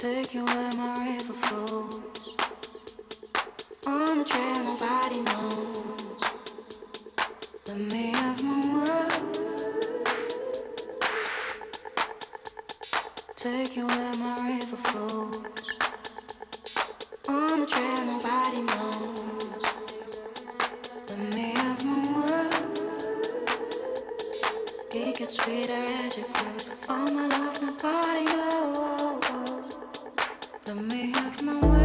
Take you where my river flows. On a trail nobody knows. Let me have my world. Take you where my river flows. On a trail nobody knows. Let me have my world. It gets sweeter as it goes. All my love nobody knows. Let me have my world.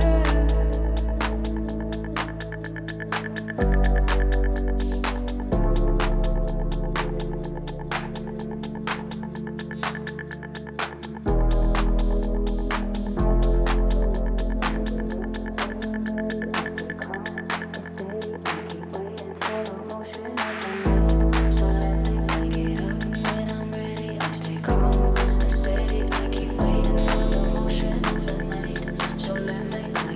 Like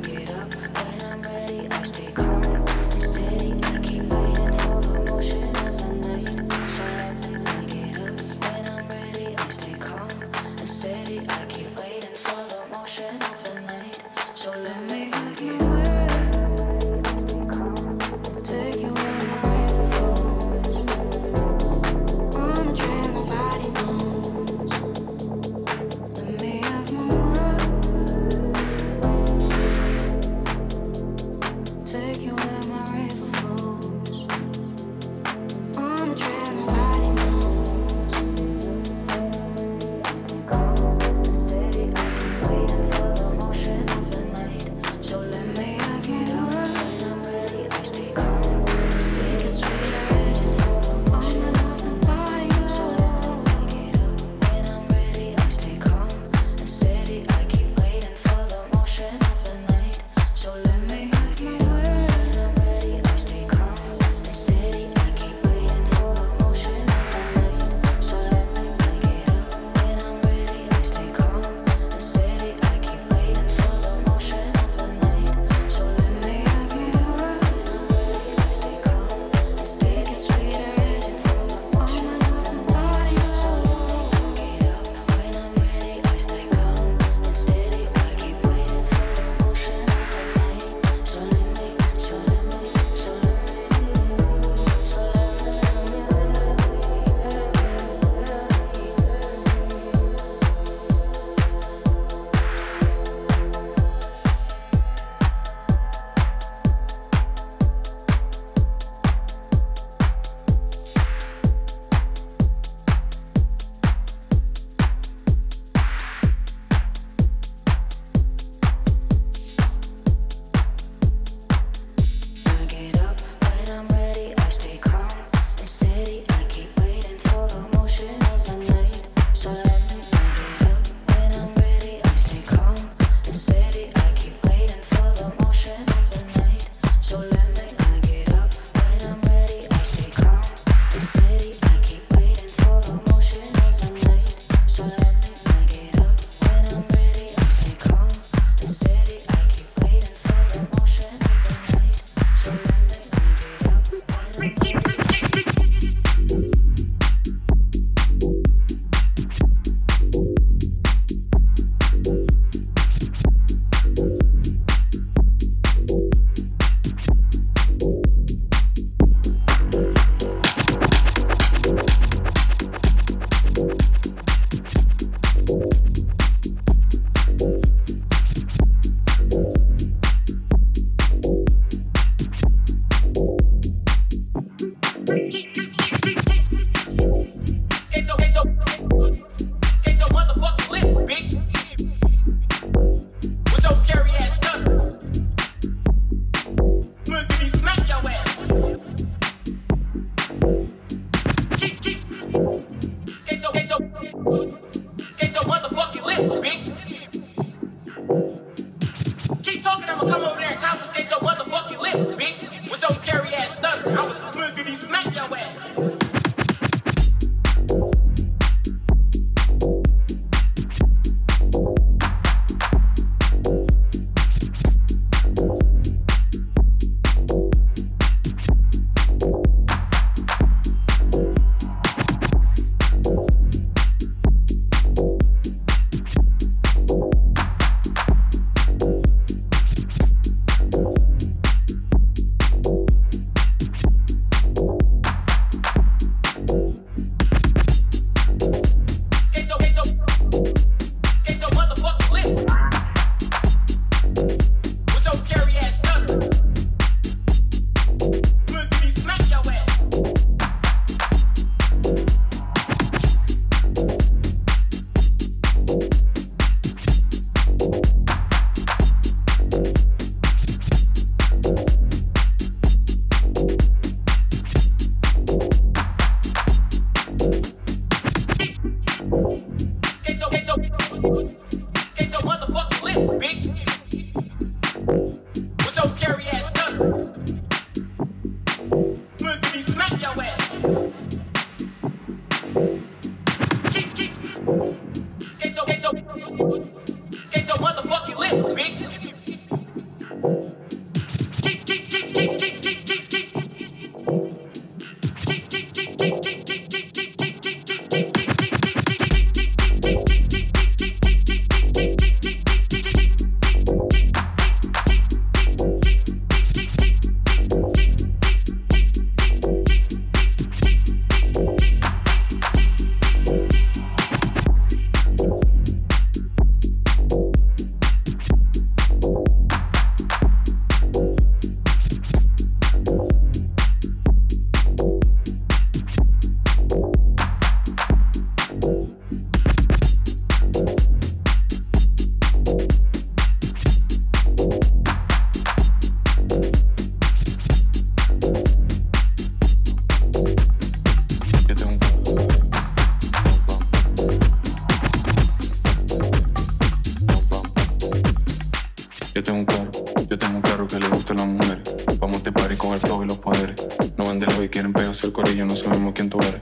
El corillo, no sabemos quién tú eres.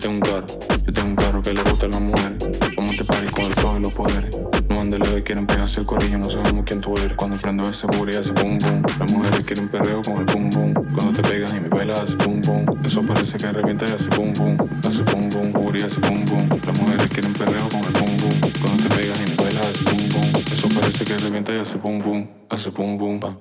Yo tengo un carro que le gusta a las mujeres. Vamos a este party con el flow y los poderes. No van de lejos y quieren pegarse al corillo, no sabemos quién tú eres. Cuando prendo ese booty hace pum pum. Las mujeres quieren perreo con el pum pum. Cuando te pegas y me bailas hace pum pum. Eso parece que revienta y hace pum pum. Hace pum pum, booty hace pum pum. Las mujeres quieren perreo con el pum pum. Cuando te pegas y me bailas hace pum pum. Eso parece que revienta y hace pum pum. Hace pum pum.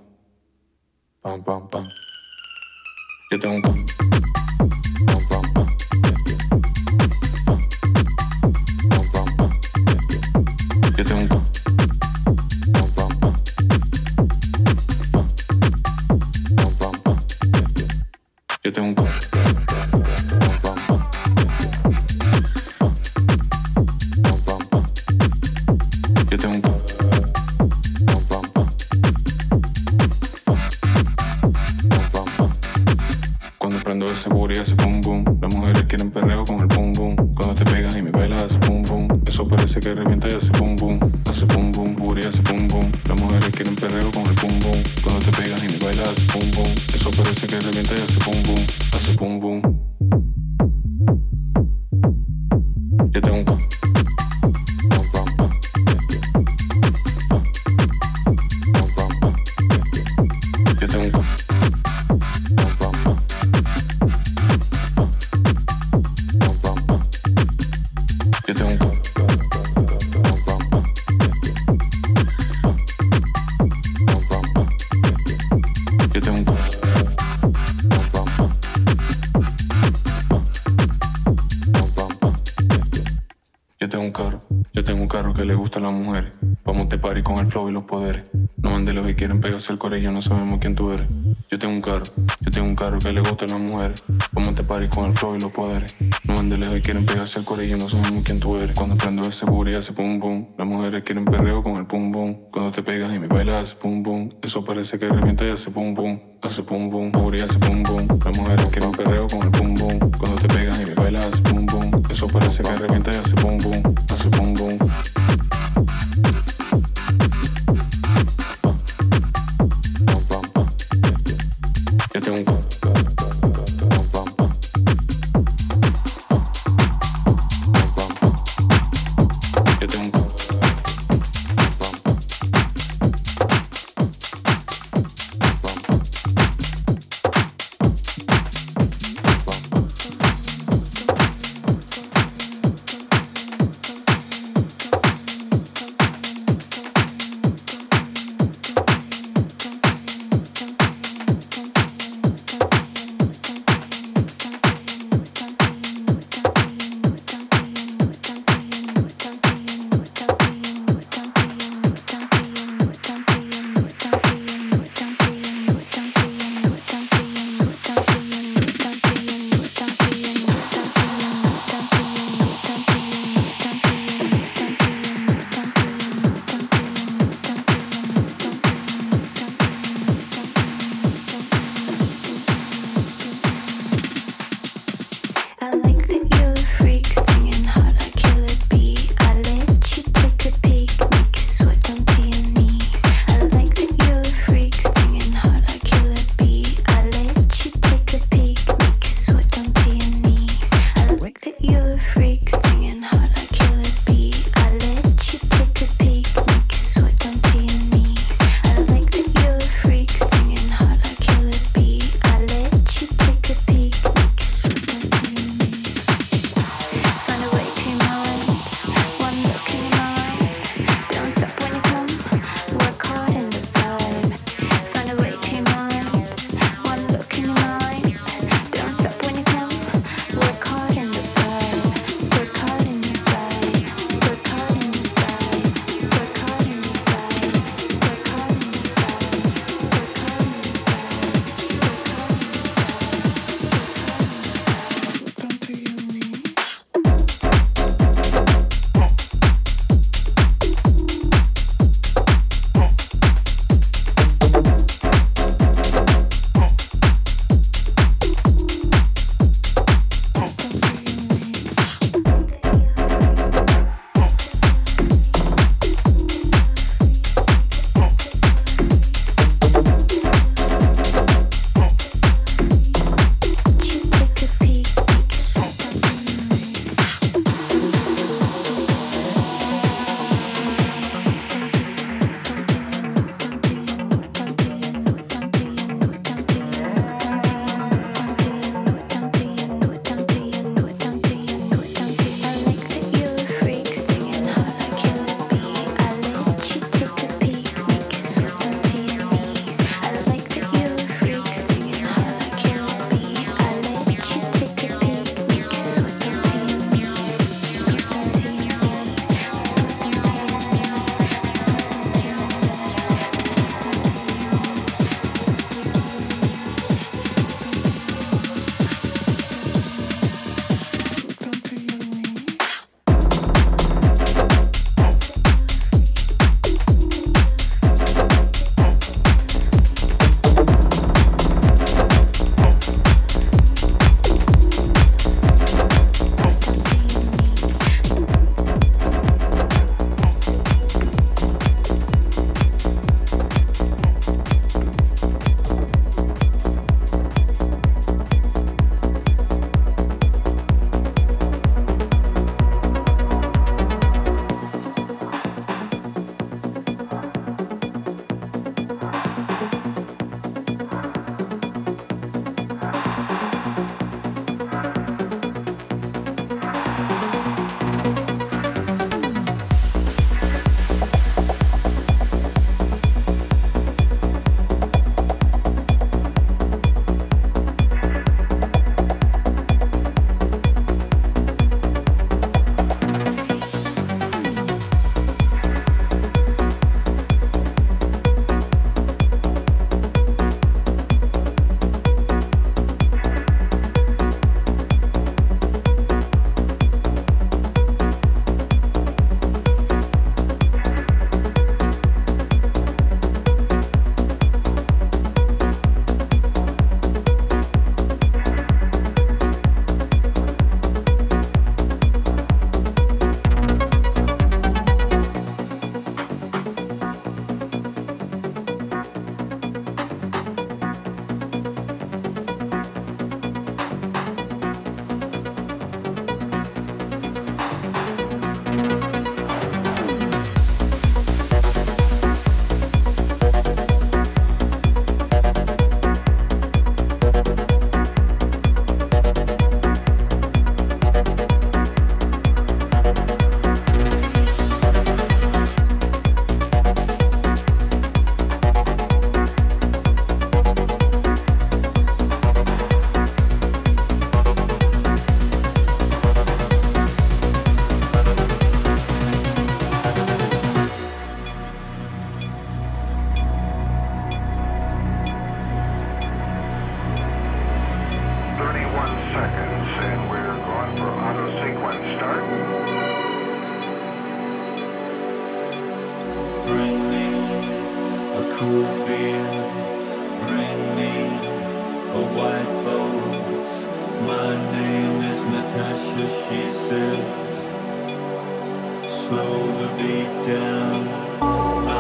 slow the beat down.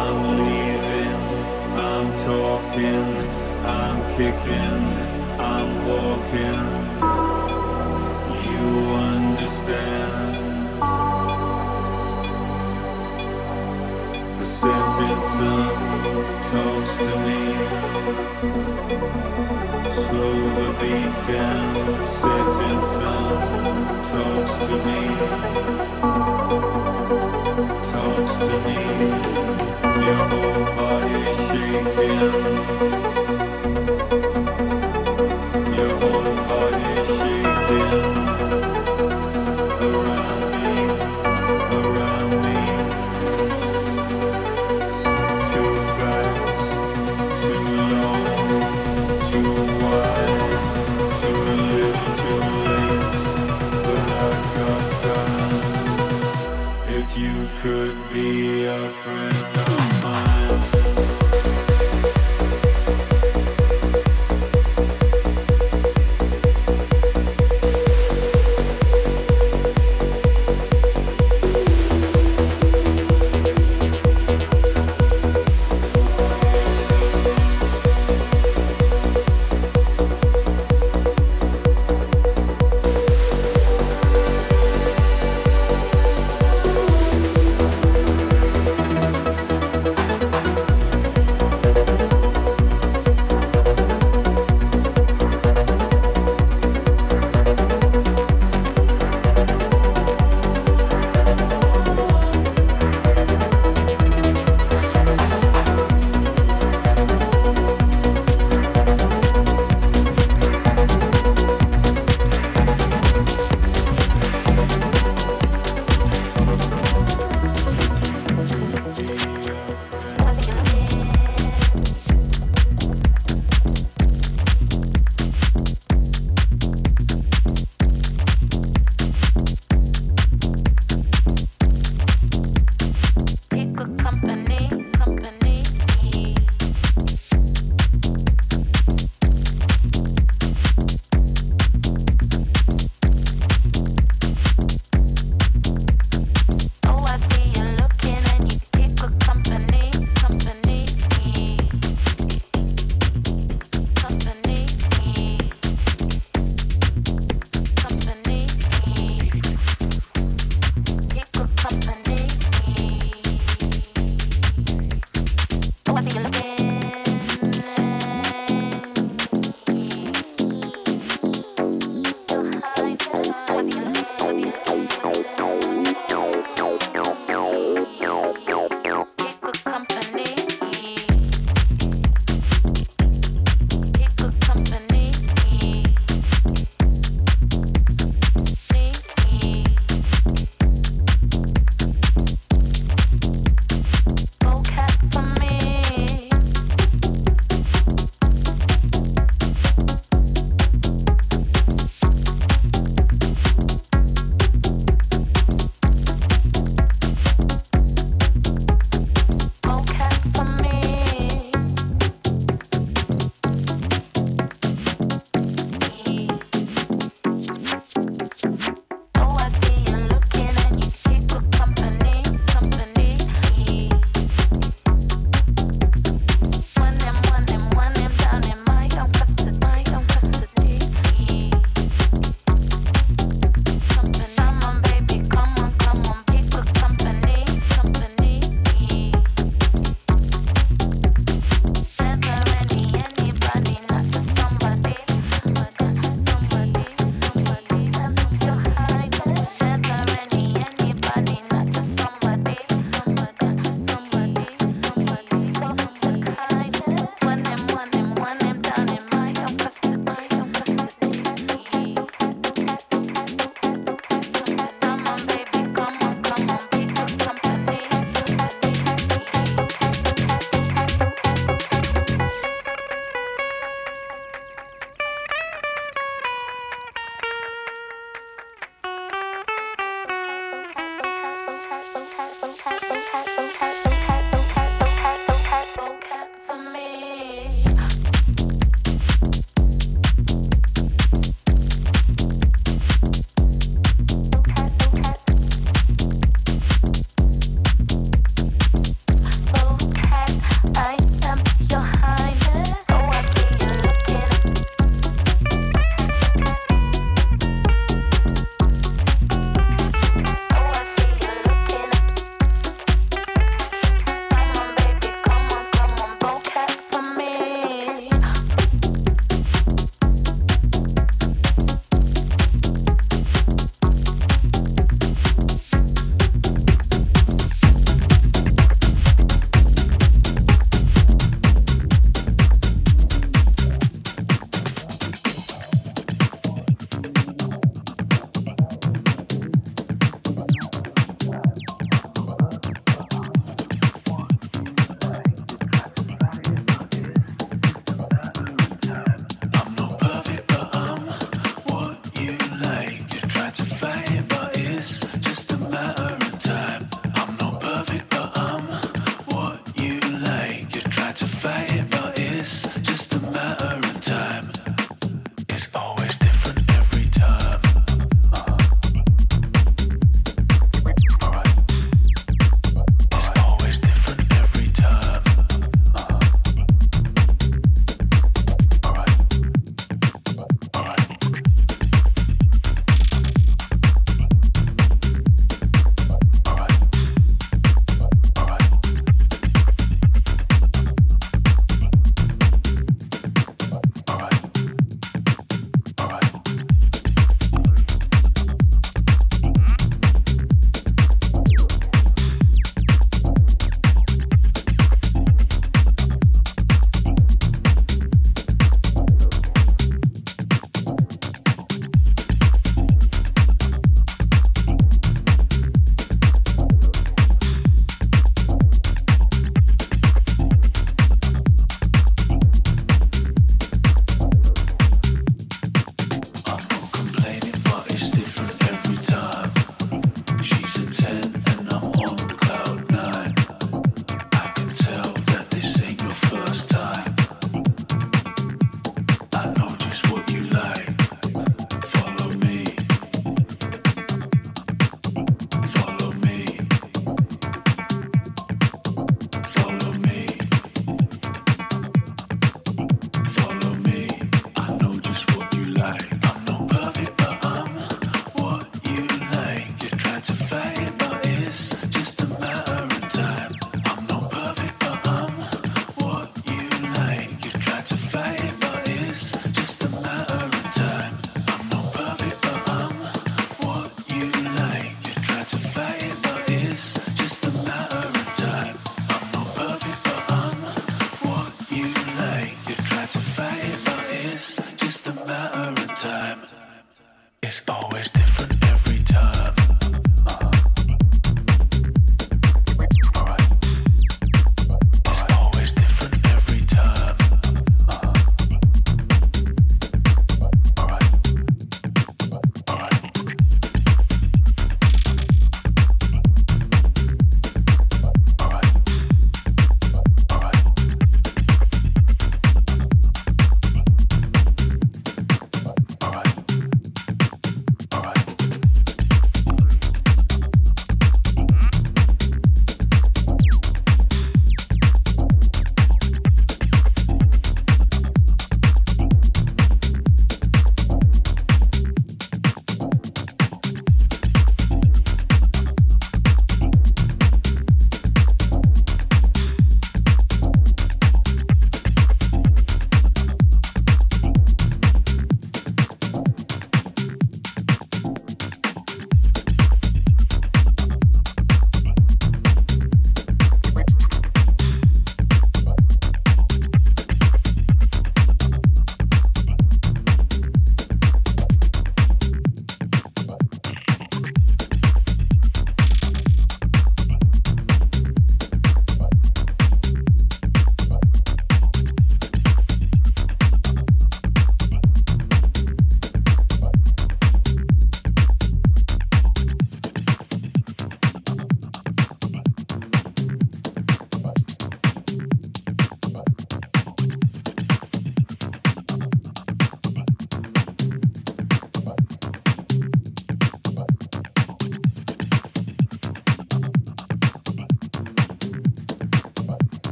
I'm leaving, I'm talking, I'm kicking, I'm walking. You understand the scented sun talks to me. Slow the beat down, the scented sun talks to me. Talks to me, your whole body is shaking, your whole body is shaking. Around me, too fast, too long, too wide, too little, too late, but I've got time. If you could be a friend.